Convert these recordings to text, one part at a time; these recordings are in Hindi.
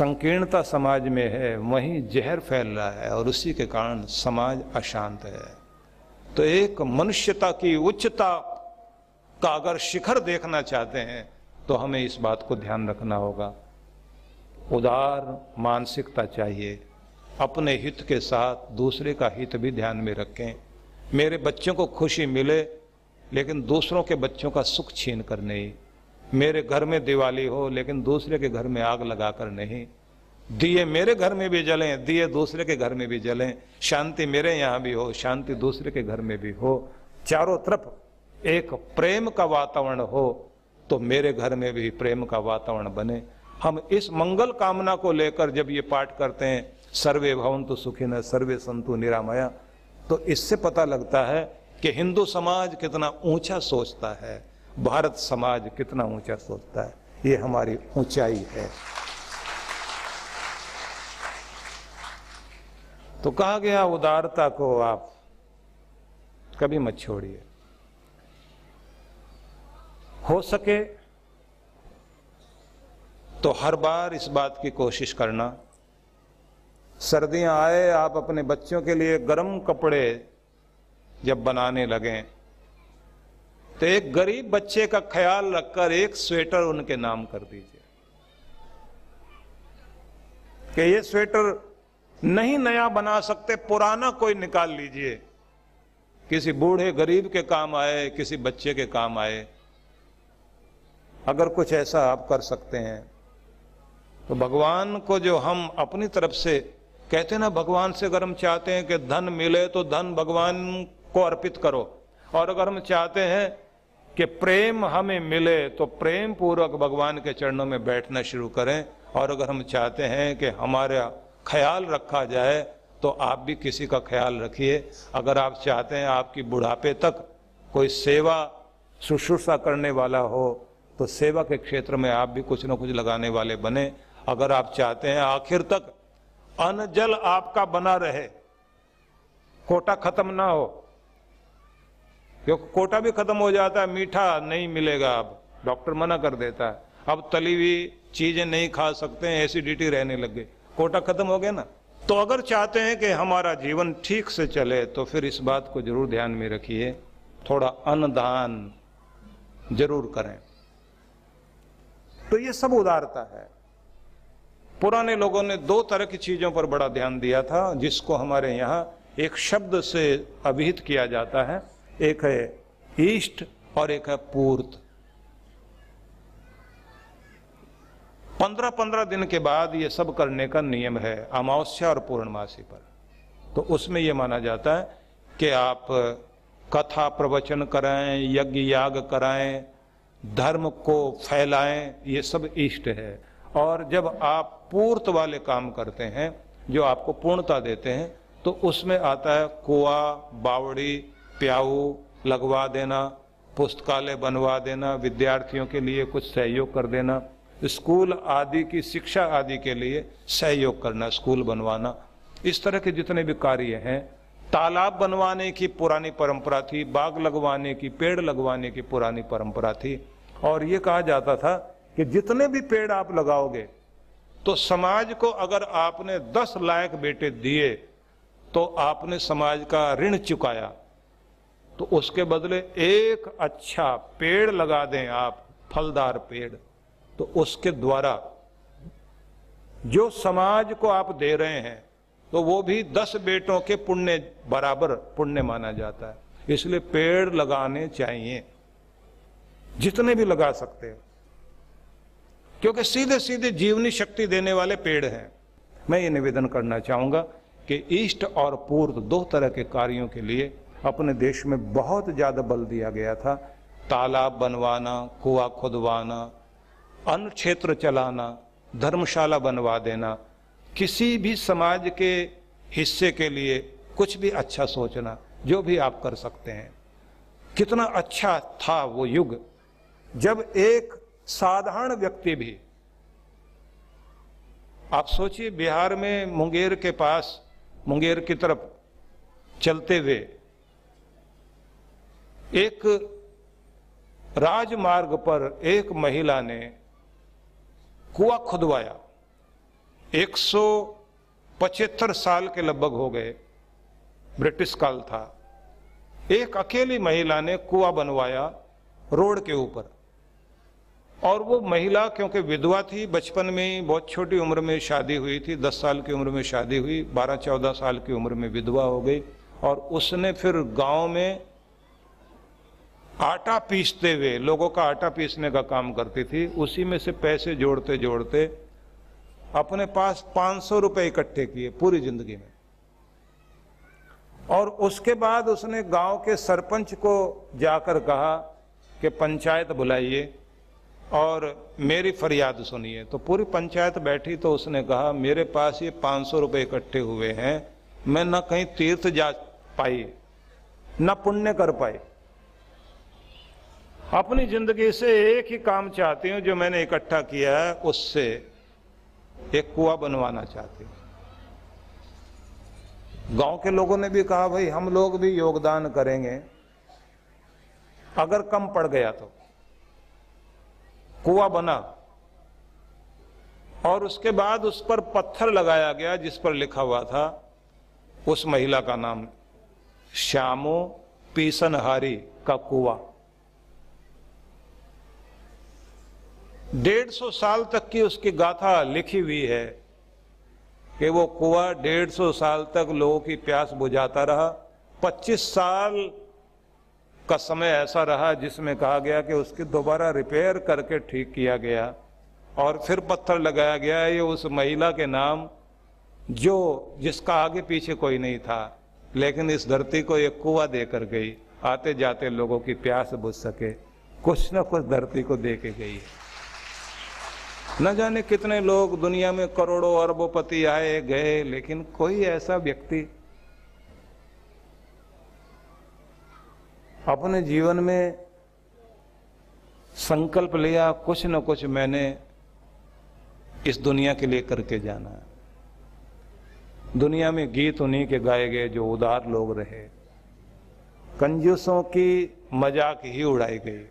संकीर्णता समाज में है, वहीं जहर फैल रहा है और उसी के कारण समाज अशांत है। तो एक मनुष्यता की उच्चता का अगर शिखर देखना चाहते हैं तो हमें इस बात को ध्यान रखना होगा। उदार मानसिकता चाहिए, अपने हित के साथ दूसरे का हित भी ध्यान में रखें। मेरे बच्चों को खुशी मिले लेकिन दूसरों के बच्चों का सुख छीन कर नहीं। मेरे घर में दिवाली हो लेकिन दूसरे के घर में आग लगा कर नहीं। दिए मेरे घर में भी जलें, दिए दूसरे के घर में भी जलें। शांति मेरे यहाँ भी हो, शांति दूसरे के घर में भी हो। चारों तरफ एक प्रेम का वातावरण हो तो मेरे घर में भी प्रेम का वातावरण बने। हम इस मंगल कामना को लेकर जब ये पाठ करते हैं, सर्वे भवन्तु सुखिनः सर्वे सन्तु निरामया, तो इससे पता लगता है कि हिंदू समाज कितना ऊंचा सोचता है, भारत समाज कितना ऊंचा सोचता है। ये हमारी ऊंचाई है। तो कहा गया उदारता को आप कभी मत छोड़िए। हो सके तो हर बार इस बात की कोशिश करना, सर्दियां आए आप अपने बच्चों के लिए गर्म कपड़े जब बनाने लगें तो एक गरीब बच्चे का ख्याल रखकर एक स्वेटर उनके नाम कर दीजिए कि ये स्वेटर नहीं नया बना सकते, पुराना कोई निकाल लीजिए, किसी बूढ़े गरीब के काम आए, किसी बच्चे के काम आए। अगर कुछ ऐसा आप कर सकते हैं तो भगवान को जो हम अपनी तरफ से कहते हैं ना, भगवान से अगर हम चाहते हैं कि धन मिले तो धन भगवान को अर्पित करो, और अगर हम चाहते हैं कि प्रेम हमें मिले तो प्रेम पूर्वक भगवान के चरणों में बैठना शुरू करें, और अगर हम चाहते हैं कि हमारा ख्याल रखा जाए तो आप भी किसी का ख्याल रखिए। अगर आप चाहते हैं आपकी बुढ़ापे तक कोई सेवा शुश्रूषा करने वाला हो तो सेवा के क्षेत्र में आप भी कुछ ना कुछ लगाने वाले बने। अगर आप चाहते हैं आखिर तक अन्न जल आपका बना रहे, कोटा खत्म ना हो, क्योंकि कोटा भी खत्म हो जाता है, मीठा नहीं मिलेगा अब, डॉक्टर मना कर देता है, अब तली हुई चीजें नहीं खा सकते हैं, एसिडिटी रहने लग गई, कोटा खत्म हो गया ना। तो अगर चाहते हैं कि हमारा जीवन ठीक से चले तो फिर इस बात को जरूर ध्यान में रखिए, थोड़ा अन्नदान जरूर करें। तो ये सब उदारता है। पुराने लोगों ने दो तरह की चीजों पर बड़ा ध्यान दिया था, जिसको हमारे यहाँ एक शब्द से अभिहित किया जाता है, एक है ईष्ट और एक है पूर्त। 15-15 दिन के बाद ये सब करने का नियम है, अमावस्या और पूर्णमासी पर। तो उसमें ये माना जाता है कि आप कथा प्रवचन कराएं, यज्ञ याग कराएं, धर्म को फैलाएं, ये सब इष्ट है। और जब आप पूर्त वाले काम करते हैं जो आपको पूर्णता देते हैं तो उसमें आता है कुआ, बावड़ी, प्याऊ लगवा देना, पुस्तकालय बनवा देना, विद्यार्थियों के लिए कुछ सहयोग कर देना, स्कूल आदि की शिक्षा आदि के लिए सहयोग करना, स्कूल बनवाना, इस तरह के जितने भी कार्य हैं। तालाब बनवाने की पुरानी परंपरा थी, बाग लगवाने की, पेड़ लगवाने की पुरानी परंपरा थी। और ये कहा जाता था कि जितने भी पेड़ आप लगाओगे तो समाज को अगर आपने 10 लायक बेटे दिए तो आपने समाज का ऋण चुकाया, तो उसके बदले एक अच्छा पेड़ लगा दें आप, फलदार पेड़, तो उसके द्वारा जो समाज को आप दे रहे हैं तो वो भी 10 बेटों के पुण्य बराबर पुण्य माना जाता है। इसलिए पेड़ लगाने चाहिए जितने भी लगा सकते हैं, क्योंकि सीधे सीधे जीवनी शक्ति देने वाले पेड़ हैं। मैं ये निवेदन करना चाहूंगा कि ईष्ट और पूर्त दो तरह के कार्यों के लिए अपने देश में बहुत ज्यादा बल दिया गया था। तालाब बनवाना, कुआ खुदवाना, अन्न क्षेत्र चलाना, धर्मशाला बनवा देना, किसी भी समाज के हिस्से के लिए कुछ भी अच्छा सोचना, जो भी आप कर सकते हैं। कितना अच्छा था वो युग जब एक साधारण व्यक्ति भी, आप सोचिए बिहार में मुंगेर के पास, मुंगेर की तरफ चलते हुए एक राजमार्ग पर एक महिला ने कुआं खुदवाया, 175 साल के लगभग हो गए, ब्रिटिश काल था। एक अकेली महिला ने कुआं बनवाया रोड के ऊपर, और वो महिला क्योंकि विधवा थी, बचपन में बहुत छोटी उम्र में शादी हुई थी, 10 साल की उम्र में शादी हुई, 12-14 साल की उम्र में विधवा हो गई। और उसने फिर गांव में आटा पीसते हुए, लोगों का आटा पीसने का काम करती थी, उसी में से पैसे जोड़ते जोड़ते अपने पास 500 रुपये इकट्ठे किए पूरी जिंदगी में। और उसके बाद उसने गांव के सरपंच को जाकर कहा कि पंचायत बुलाइए और मेरी फरियाद सुनिए। तो पूरी पंचायत बैठी, तो उसने कहा मेरे पास ये 500 रुपये इकट्ठे हुए हैं, मैं न कहीं तीर्थ जा पाई न पुण्य कर पाई, अपनी जिंदगी से एक ही काम चाहती हूँ, जो मैंने इकट्ठा किया है उससे एक कुआं बनवाना चाहती हूँ। गांव के लोगों ने भी कहा भाई हम लोग भी योगदान करेंगे, अगर कम पड़ गया तो। कुआं बना और उसके बाद उस पर पत्थर लगाया गया जिस पर लिखा हुआ था उस महिला का नाम, श्यामो पीसनहारी का कुआं। 150 साल तक की उसकी गाथा लिखी हुई है कि वो कुआं 150 साल तक लोगों की प्यास बुझाता रहा। 25 साल का समय ऐसा रहा जिसमें कहा गया कि उसकी दोबारा रिपेयर करके ठीक किया गया और फिर पत्थर लगाया गया ये उस महिला के नाम, जो जिसका आगे पीछे कोई नहीं था, लेकिन इस धरती को एक कुआं देकर गई, आते जाते लोगों की प्यास बुझ सके, कुछ न कुछ धरती को दे के गई। न जाने कितने लोग दुनिया में करोड़ों अरबोंपति आए गए, लेकिन कोई ऐसा व्यक्ति अपने जीवन में संकल्प लिया कुछ न कुछ मैंने इस दुनिया के लिए करके जाना है। दुनिया में गीत उन्हीं के गाए गए जो उदार लोग रहे, कंजूसों की मजाक ही उड़ाई गई।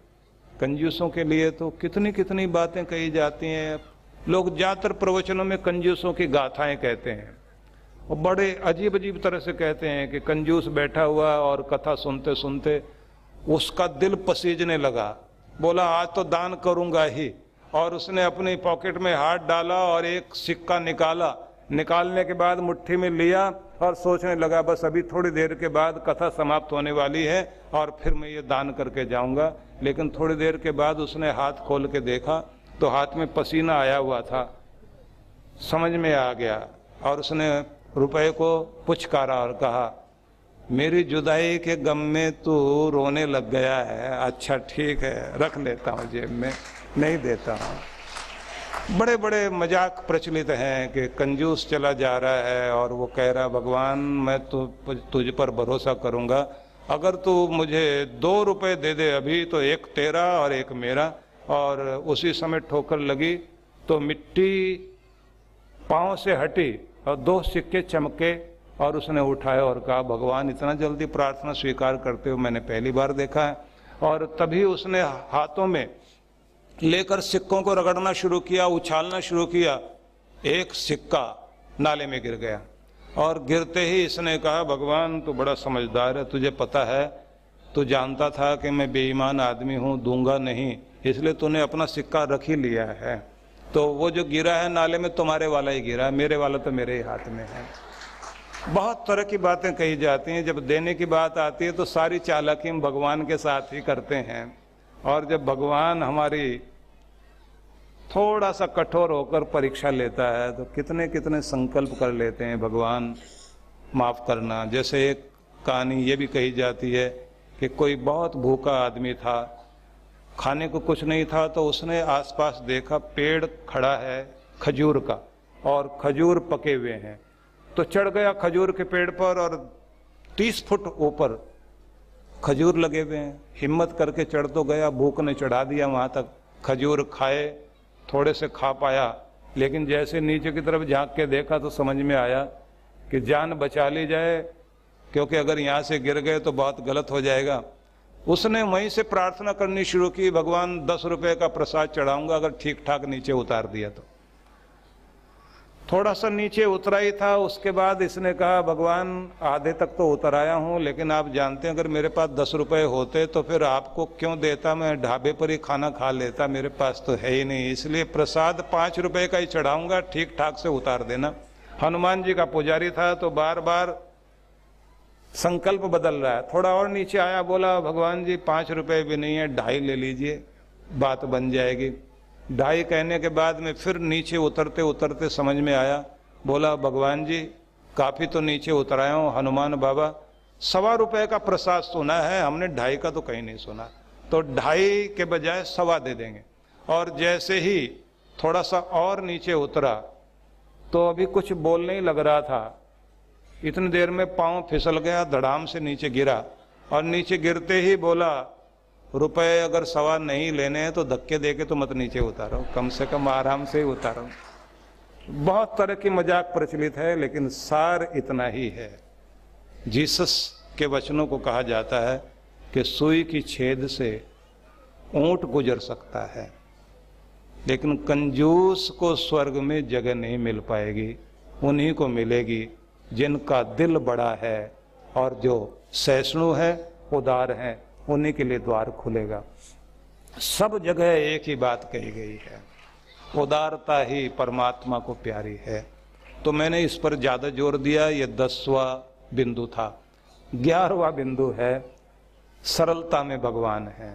कंजूसों के लिए तो कितनी कितनी बातें कही जाती हैं, लोग ज्यादातर प्रवचनों में कंजूसों की गाथाएं कहते हैं और बड़े अजीब अजीब तरह से कहते हैं कि कंजूस बैठा हुआ और कथा सुनते सुनते उसका दिल पसीजने लगा, बोला आज तो दान करूंगा ही, और उसने अपने पॉकेट में हाथ डाला और एक सिक्का निकाला, निकालने के बाद मुट्ठी में लिया और सोचने लगा बस अभी थोड़ी देर के बाद कथा समाप्त होने वाली है और फिर मैं ये दान करके जाऊंगा। लेकिन थोड़ी देर के बाद उसने हाथ खोल के देखा तो हाथ में पसीना आया हुआ था, समझ में आ गया, और उसने रुपए को पुचकारा और कहा मेरी जुदाई के गम में तू रोने लग गया है, अच्छा ठीक है रख लेता हूँ जेब में, नहीं देता हूँ। बड़े बड़े मजाक प्रचलित हैं कि कंजूस चला जा रहा है और वो कह रहा भगवान मैं तुझ पर भरोसा करूँगा, अगर तू मुझे 2 रुपए दे दे अभी तो एक तेरा और एक मेरा। और उसी समय ठोकर लगी तो मिट्टी पाँव से हटी और 2 सिक्के चमके, और उसने उठाया और कहा भगवान इतना जल्दी प्रार्थना स्वीकार करते हुए मैंने पहली बार देखा है। और तभी उसने हाथों में लेकर सिक्कों को रगड़ना शुरू किया, उछालना शुरू किया, एक सिक्का नाले में गिर गया। और गिरते ही इसने कहा भगवान तू बड़ा समझदार है, तुझे पता है, तू जानता था कि मैं बेईमान आदमी हूँ, दूंगा नहीं, इसलिए तूने अपना सिक्का रख ही लिया है। तो वो जो गिरा है नाले में तुम्हारे वाला ही गिरा है, मेरे वाला तो मेरे ही हाथ में है। बहुत तरह की बातें कही जाती हैं, जब देने की बात आती है तो सारी चालाकी हम भगवान के साथ ही करते हैं। और जब भगवान हमारी थोड़ा सा कठोर होकर परीक्षा लेता है तो कितने कितने संकल्प कर लेते हैं, भगवान माफ़ करना। जैसे एक कहानी ये भी कही जाती है कि कोई बहुत भूखा आदमी था, खाने को कुछ नहीं था, तो उसने आसपास देखा पेड़ खड़ा है खजूर का और खजूर पके हुए हैं, तो चढ़ गया खजूर के पेड़ पर और 30 फुट ऊपर खजूर लगे हुए हैं। हिम्मत करके चढ़ तो गया, भूख ने चढ़ा दिया वहाँ तक, खजूर खाए, थोड़े से खा पाया, लेकिन जैसे नीचे की तरफ झांक के देखा तो समझ में आया कि जान बचा ली जाए, क्योंकि अगर यहाँ से गिर गए तो बहुत गलत हो जाएगा। उसने वहीं से प्रार्थना करनी शुरू की, भगवान 10 रुपए का प्रसाद चढ़ाऊंगा अगर ठीक ठाक नीचे उतार दिया तो। थोड़ा सा नीचे उतरा ही था, उसके बाद इसने कहा भगवान आधे तक तो उतर आया हूँ, लेकिन आप जानते हैं अगर मेरे पास 10 रुपए होते तो फिर आपको क्यों देता, मैं ढाबे पर ही खाना खा लेता, मेरे पास तो है ही नहीं, इसलिए प्रसाद 5 रुपए का ही चढ़ाऊंगा, ठीक ठाक से उतार देना। हनुमान जी का पुजारी था तो बार बार संकल्प बदल रहा है। थोड़ा और नीचे आया, बोला भगवान जी 5 रुपए भी नहीं है, 2.5 ले लीजिए, बात बन जाएगी। 2.5 कहने के बाद में फिर नीचे उतरते उतरते समझ में आया, बोला भगवान जी काफी तो नीचे उतर आया हूँ, हनुमान बाबा 1.25 रुपए का प्रसाद सुना है हमने, 2.5 का तो कहीं नहीं सुना, तो 2.5 के बजाय 1.25 दे देंगे। और जैसे ही थोड़ा सा और नीचे उतरा तो अभी कुछ बोलने ही लग रहा था, इतनी देर में पाँव फिसल गया, धड़ाम से नीचे गिरा, और नीचे गिरते ही बोला रुपए अगर 1.25 नहीं लेने हैं तो धक्के देके तो मत नीचे उतारो, कम से कम आराम से ही उतारो। बहुत तरह की मजाक प्रचलित है, लेकिन सार इतना ही है। जीसस के वचनों को कहा जाता है कि सुई की छेद से ऊंट गुजर सकता है, लेकिन कंजूस को स्वर्ग में जगह नहीं मिल पाएगी, उन्हीं को मिलेगी जिनका दिल बड़ा है, और जो सहिष्णु है, उदार है, उन्हीं के लिए द्वार खुलेगा। सब जगह एक ही बात कही गई है, उदारता ही परमात्मा को प्यारी है। तो मैंने इस पर ज़्यादा जोर दिया, ये 10वां बिंदु था। 11वां बिंदु है सरलता में भगवान है।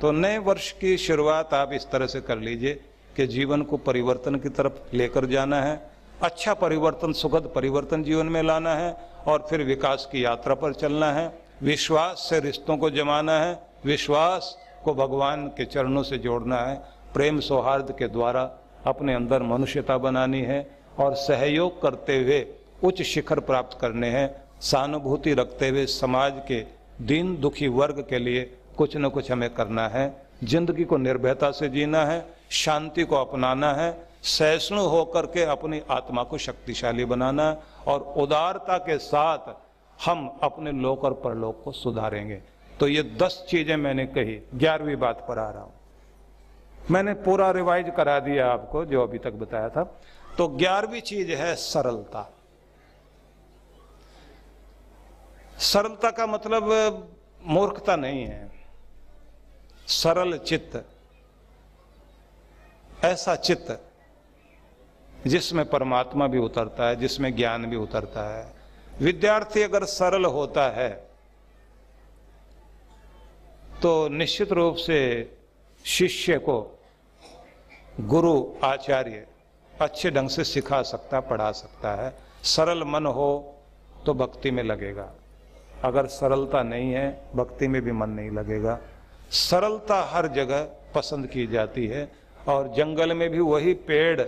तो नए वर्ष की शुरुआत आप इस तरह से कर लीजिए कि जीवन को परिवर्तन की तरफ लेकर जाना है, अच्छा परिवर्तन, सुखद परिवर्तन जीवन में लाना है, और फिर विकास की यात्रा पर चलना है। विश्वास से रिश्तों को जमाना है, विश्वास को भगवान के चरणों से जोड़ना है, प्रेम सौहार्द के द्वारा अपने अंदर मनुष्यता बनानी है, और सहयोग करते हुए उच्च शिखर प्राप्त करने हैं। सहानुभूति रखते हुए समाज के दीन दुखी वर्ग के लिए कुछ न कुछ हमें करना है। जिंदगी को निर्भयता से जीना है, शांति को अपनाना है, सहिष्णु होकर के अपनी आत्मा को शक्तिशाली बनाना, और उदारता के साथ हम अपने लोक और परलोक को सुधारेंगे। तो ये 10 चीजें मैंने कही। 11वीं बात पर आ रहा हूं, मैंने पूरा रिवाइज करा दिया आपको जो अभी तक बताया था। तो 11वीं चीज है सरलता। सरलता का मतलब मूर्खता नहीं है, सरल चित्त, ऐसा चित्त जिसमें परमात्मा भी उतरता है, जिसमें ज्ञान भी उतरता है। विद्यार्थी अगर सरल होता है तो निश्चित रूप से शिष्य को गुरु आचार्य अच्छे ढंग से सिखा सकता, पढ़ा सकता है। सरल मन हो तो भक्ति में लगेगा, अगर सरलता नहीं है भक्ति में भी मन नहीं लगेगा। सरलता हर जगह पसंद की जाती है, और जंगल में भी वही पेड़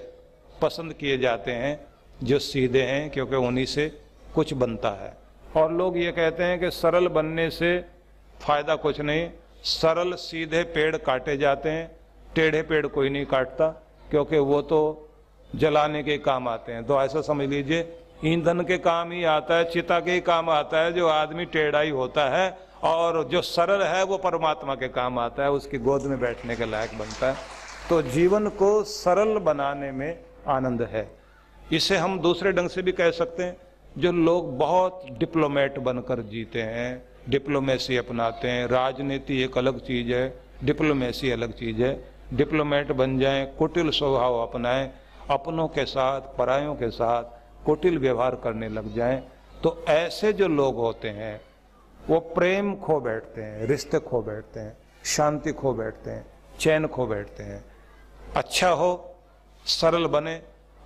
पसंद किए जाते हैं जो सीधे हैं, क्योंकि उन्हीं से कुछ बनता है। और लोग ये कहते हैं कि सरल बनने से फायदा कुछ नहीं, सरल सीधे पेड़ काटे जाते हैं, टेढ़े पेड़ कोई नहीं काटता, क्योंकि वो तो जलाने के काम आते हैं। तो ऐसा समझ लीजिए ईंधन के काम ही आता है, चिता के ही काम आता है, जो आदमी टेढ़ा ही होता है, और जो सरल है वो परमात्मा के काम आता है, उसकी गोद में बैठने के लायक बनता है। तो जीवन को सरल बनाने में आनंद है। इसे हम दूसरे ढंग से भी कह सकते हैं, जो लोग बहुत डिप्लोमेट बनकर जीते हैं, डिप्लोमेसी अपनाते हैं। राजनीति एक अलग चीज़ है, डिप्लोमेसी अलग चीज़ है। डिप्लोमेट बन जाएं, कुटिल स्वभाव अपनाएं, अपनों के साथ परायों के साथ कुटिल व्यवहार करने लग जाएं, तो ऐसे जो लोग होते हैं वो प्रेम खो बैठते हैं, रिश्ते खो बैठते हैं, शांति खो बैठते हैं, चैन खो बैठते हैं। अच्छा हो, सरल बने,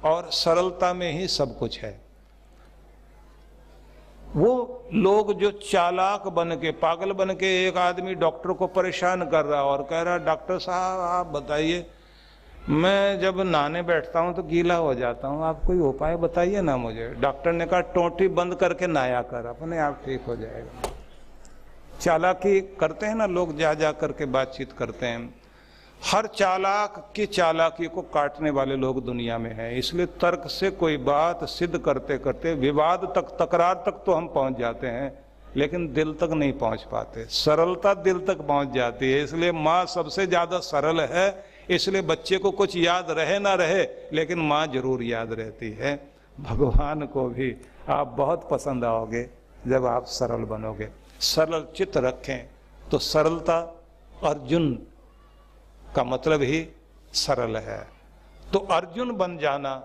और सरलता में ही सब कुछ है। वो लोग जो चालाक बन के, पागल बन के, एक आदमी डॉक्टर को परेशान कर रहा और कह रहा डॉक्टर साहब आप बताइए, मैं जब नहाने बैठता हूँ तो गीला हो जाता हूँ, आप कोई उपाय बताइए ना मुझे। डॉक्टर ने कहा टोंटी बंद करके नहाया कर, अपने आप ठीक हो जाएगा। चालाकी करते हैं ना लोग, जा जा करके बातचीत करते हैं। हर चालाक की चालाकी को काटने वाले लोग दुनिया में हैं, इसलिए तर्क से कोई बात सिद्ध करते करते विवाद तक, तकरार तक तो हम पहुंच जाते हैं, लेकिन दिल तक नहीं पहुंच पाते। सरलता दिल तक पहुंच जाती है, इसलिए माँ सबसे ज़्यादा सरल है, इसलिए बच्चे को कुछ याद रहे ना रहे, लेकिन माँ जरूर याद रहती है। भगवान को भी आप बहुत पसंद आओगे जब आप सरल बनोगे। सरल चित्त रखें, तो सरलता अर्जुन का मतलब ही सरल है। तो अर्जुन बन जाना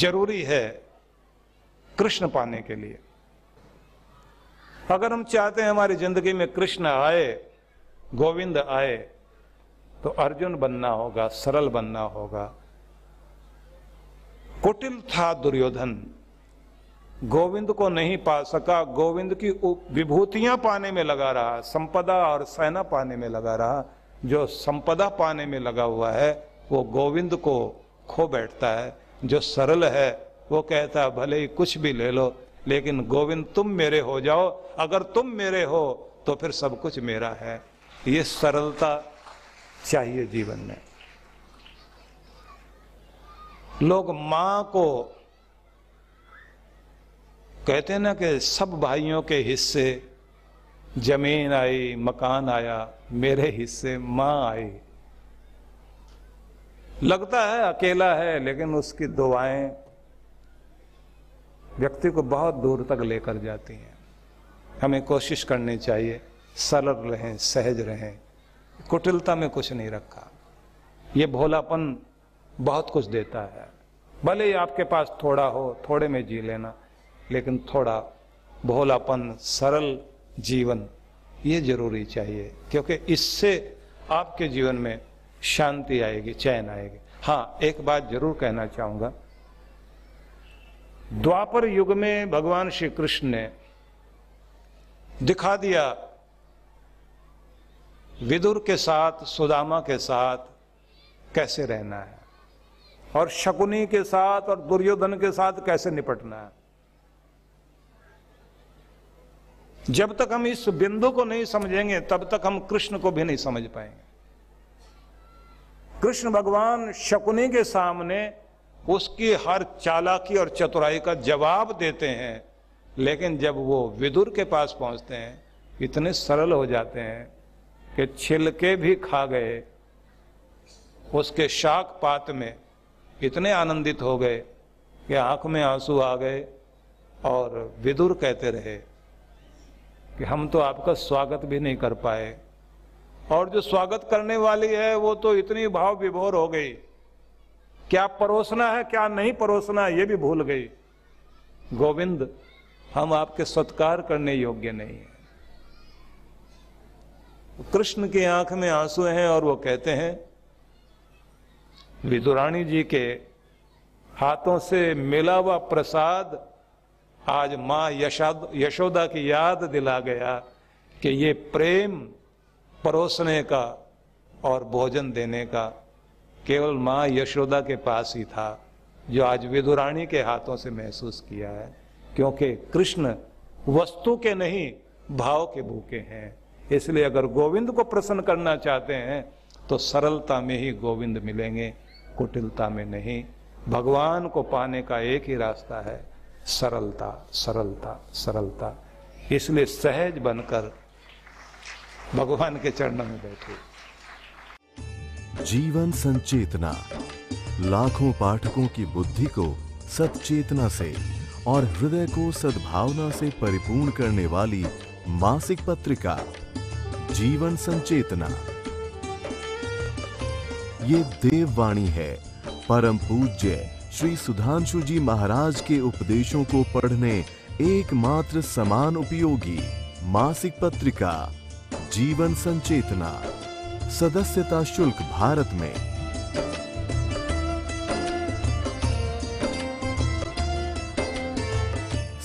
जरूरी है कृष्ण पाने के लिए। अगर हम चाहते हैं हमारी जिंदगी में कृष्ण आए, गोविंद आए, तो अर्जुन बनना होगा, सरल बनना होगा। कुटिल था दुर्योधन, गोविंद को नहीं पा सका, गोविंद की विभूतियां पाने में लगा रहा, संपदा और सेना पाने में लगा रहा। जो संपदा पाने में लगा हुआ है वो गोविंद को खो बैठता है। जो सरल है वो कहता है भले ही कुछ भी ले लो, लेकिन गोविंद तुम मेरे हो जाओ, अगर तुम मेरे हो तो फिर सब कुछ मेरा है। ये सरलता चाहिए जीवन में। लोग माँ को कहते हैं ना कि सब भाइयों के हिस्से जमीन आई, मकान आया, मेरे हिस्से माँ आई। लगता है अकेला है, लेकिन उसकी दुआएं व्यक्ति को बहुत दूर तक लेकर जाती हैं। हमें कोशिश करनी चाहिए सरल रहें, सहज रहें, कुटिलता में कुछ नहीं रखा। ये भोलापन बहुत कुछ देता है। भले ही आपके पास थोड़ा हो, थोड़े में जी लेना, लेकिन थोड़ा भोलापन, सरल जीवन ये जरूरी चाहिए, क्योंकि इससे आपके जीवन में शांति आएगी, चैन आएगी। हाँ, एक बात जरूर कहना चाहूँगा, द्वापर युग में भगवान श्री कृष्ण ने दिखा दिया विदुर के साथ, सुदामा के साथ कैसे रहना है, और शकुनी के साथ और दुर्योधन के साथ कैसे निपटना है। जब तक हम इस बिंदु को नहीं समझेंगे तब तक हम कृष्ण को भी नहीं समझ पाएंगे। कृष्ण भगवान शकुनी के सामने उसकी हर चालाकी और चतुराई का जवाब देते हैं, लेकिन जब वो विदुर के पास पहुंचते हैं इतने सरल हो जाते हैं कि छिलके भी खा गए, उसके शाक पात में इतने आनंदित हो गए कि आंख में आंसू आ गए। और विदुर कहते रहे कि हम तो आपका स्वागत भी नहीं कर पाए, और जो स्वागत करने वाली है वो तो इतनी भाव विभोर हो गई, क्या परोसना है क्या नहीं परोसना है ये भी भूल गई। गोविंद, हम आपके सत्कार करने योग्य नहीं हैं। कृष्ण की आंख में आंसू हैं और वो कहते हैं विदुराणी जी के हाथों से मिला हुआ प्रसाद आज माँ यशोदा की याद दिला गया कि ये प्रेम परोसने का और भोजन देने का केवल माँ यशोदा के पास ही था, जो आज विदुराणी के हाथों से महसूस किया है। क्योंकि कृष्ण वस्तु के नहीं भाव के भूखे हैं, इसलिए अगर गोविंद को प्रसन्न करना चाहते हैं तो सरलता में ही गोविंद मिलेंगे, कुटिलता में नहीं। भगवान को पाने का एक ही रास्ता है, सरलता, सरलता, सरलता। इसलिए सहज बनकर भगवान के चरणों में बैठे। जीवन संचेतना लाखों पाठकों की बुद्धि को सचेतना से और हृदय को सद्भावना से परिपूर्ण करने वाली मासिक पत्रिका जीवन संचेतना। ये देववाणी है परम पूज्य श्री सुधांशु जी महाराज के उपदेशों को पढ़ने एकमात्र समान उपयोगी मासिक पत्रिका जीवन संचेतना। सदस्यता शुल्क भारत में।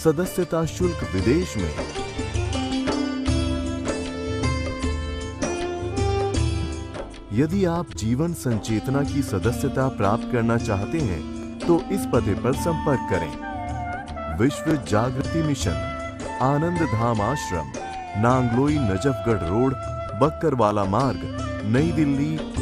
सदस्यता शुल्क विदेश में। यदि आप जीवन संचेतना की सदस्यता प्राप्त करना चाहते हैं तो इस पते पर संपर्क करें। विश्व जागृति मिशन, आनंद धाम आश्रम, नांगलोई नजफगढ़ रोड, बक्करवाला मार्ग, नई दिल्ली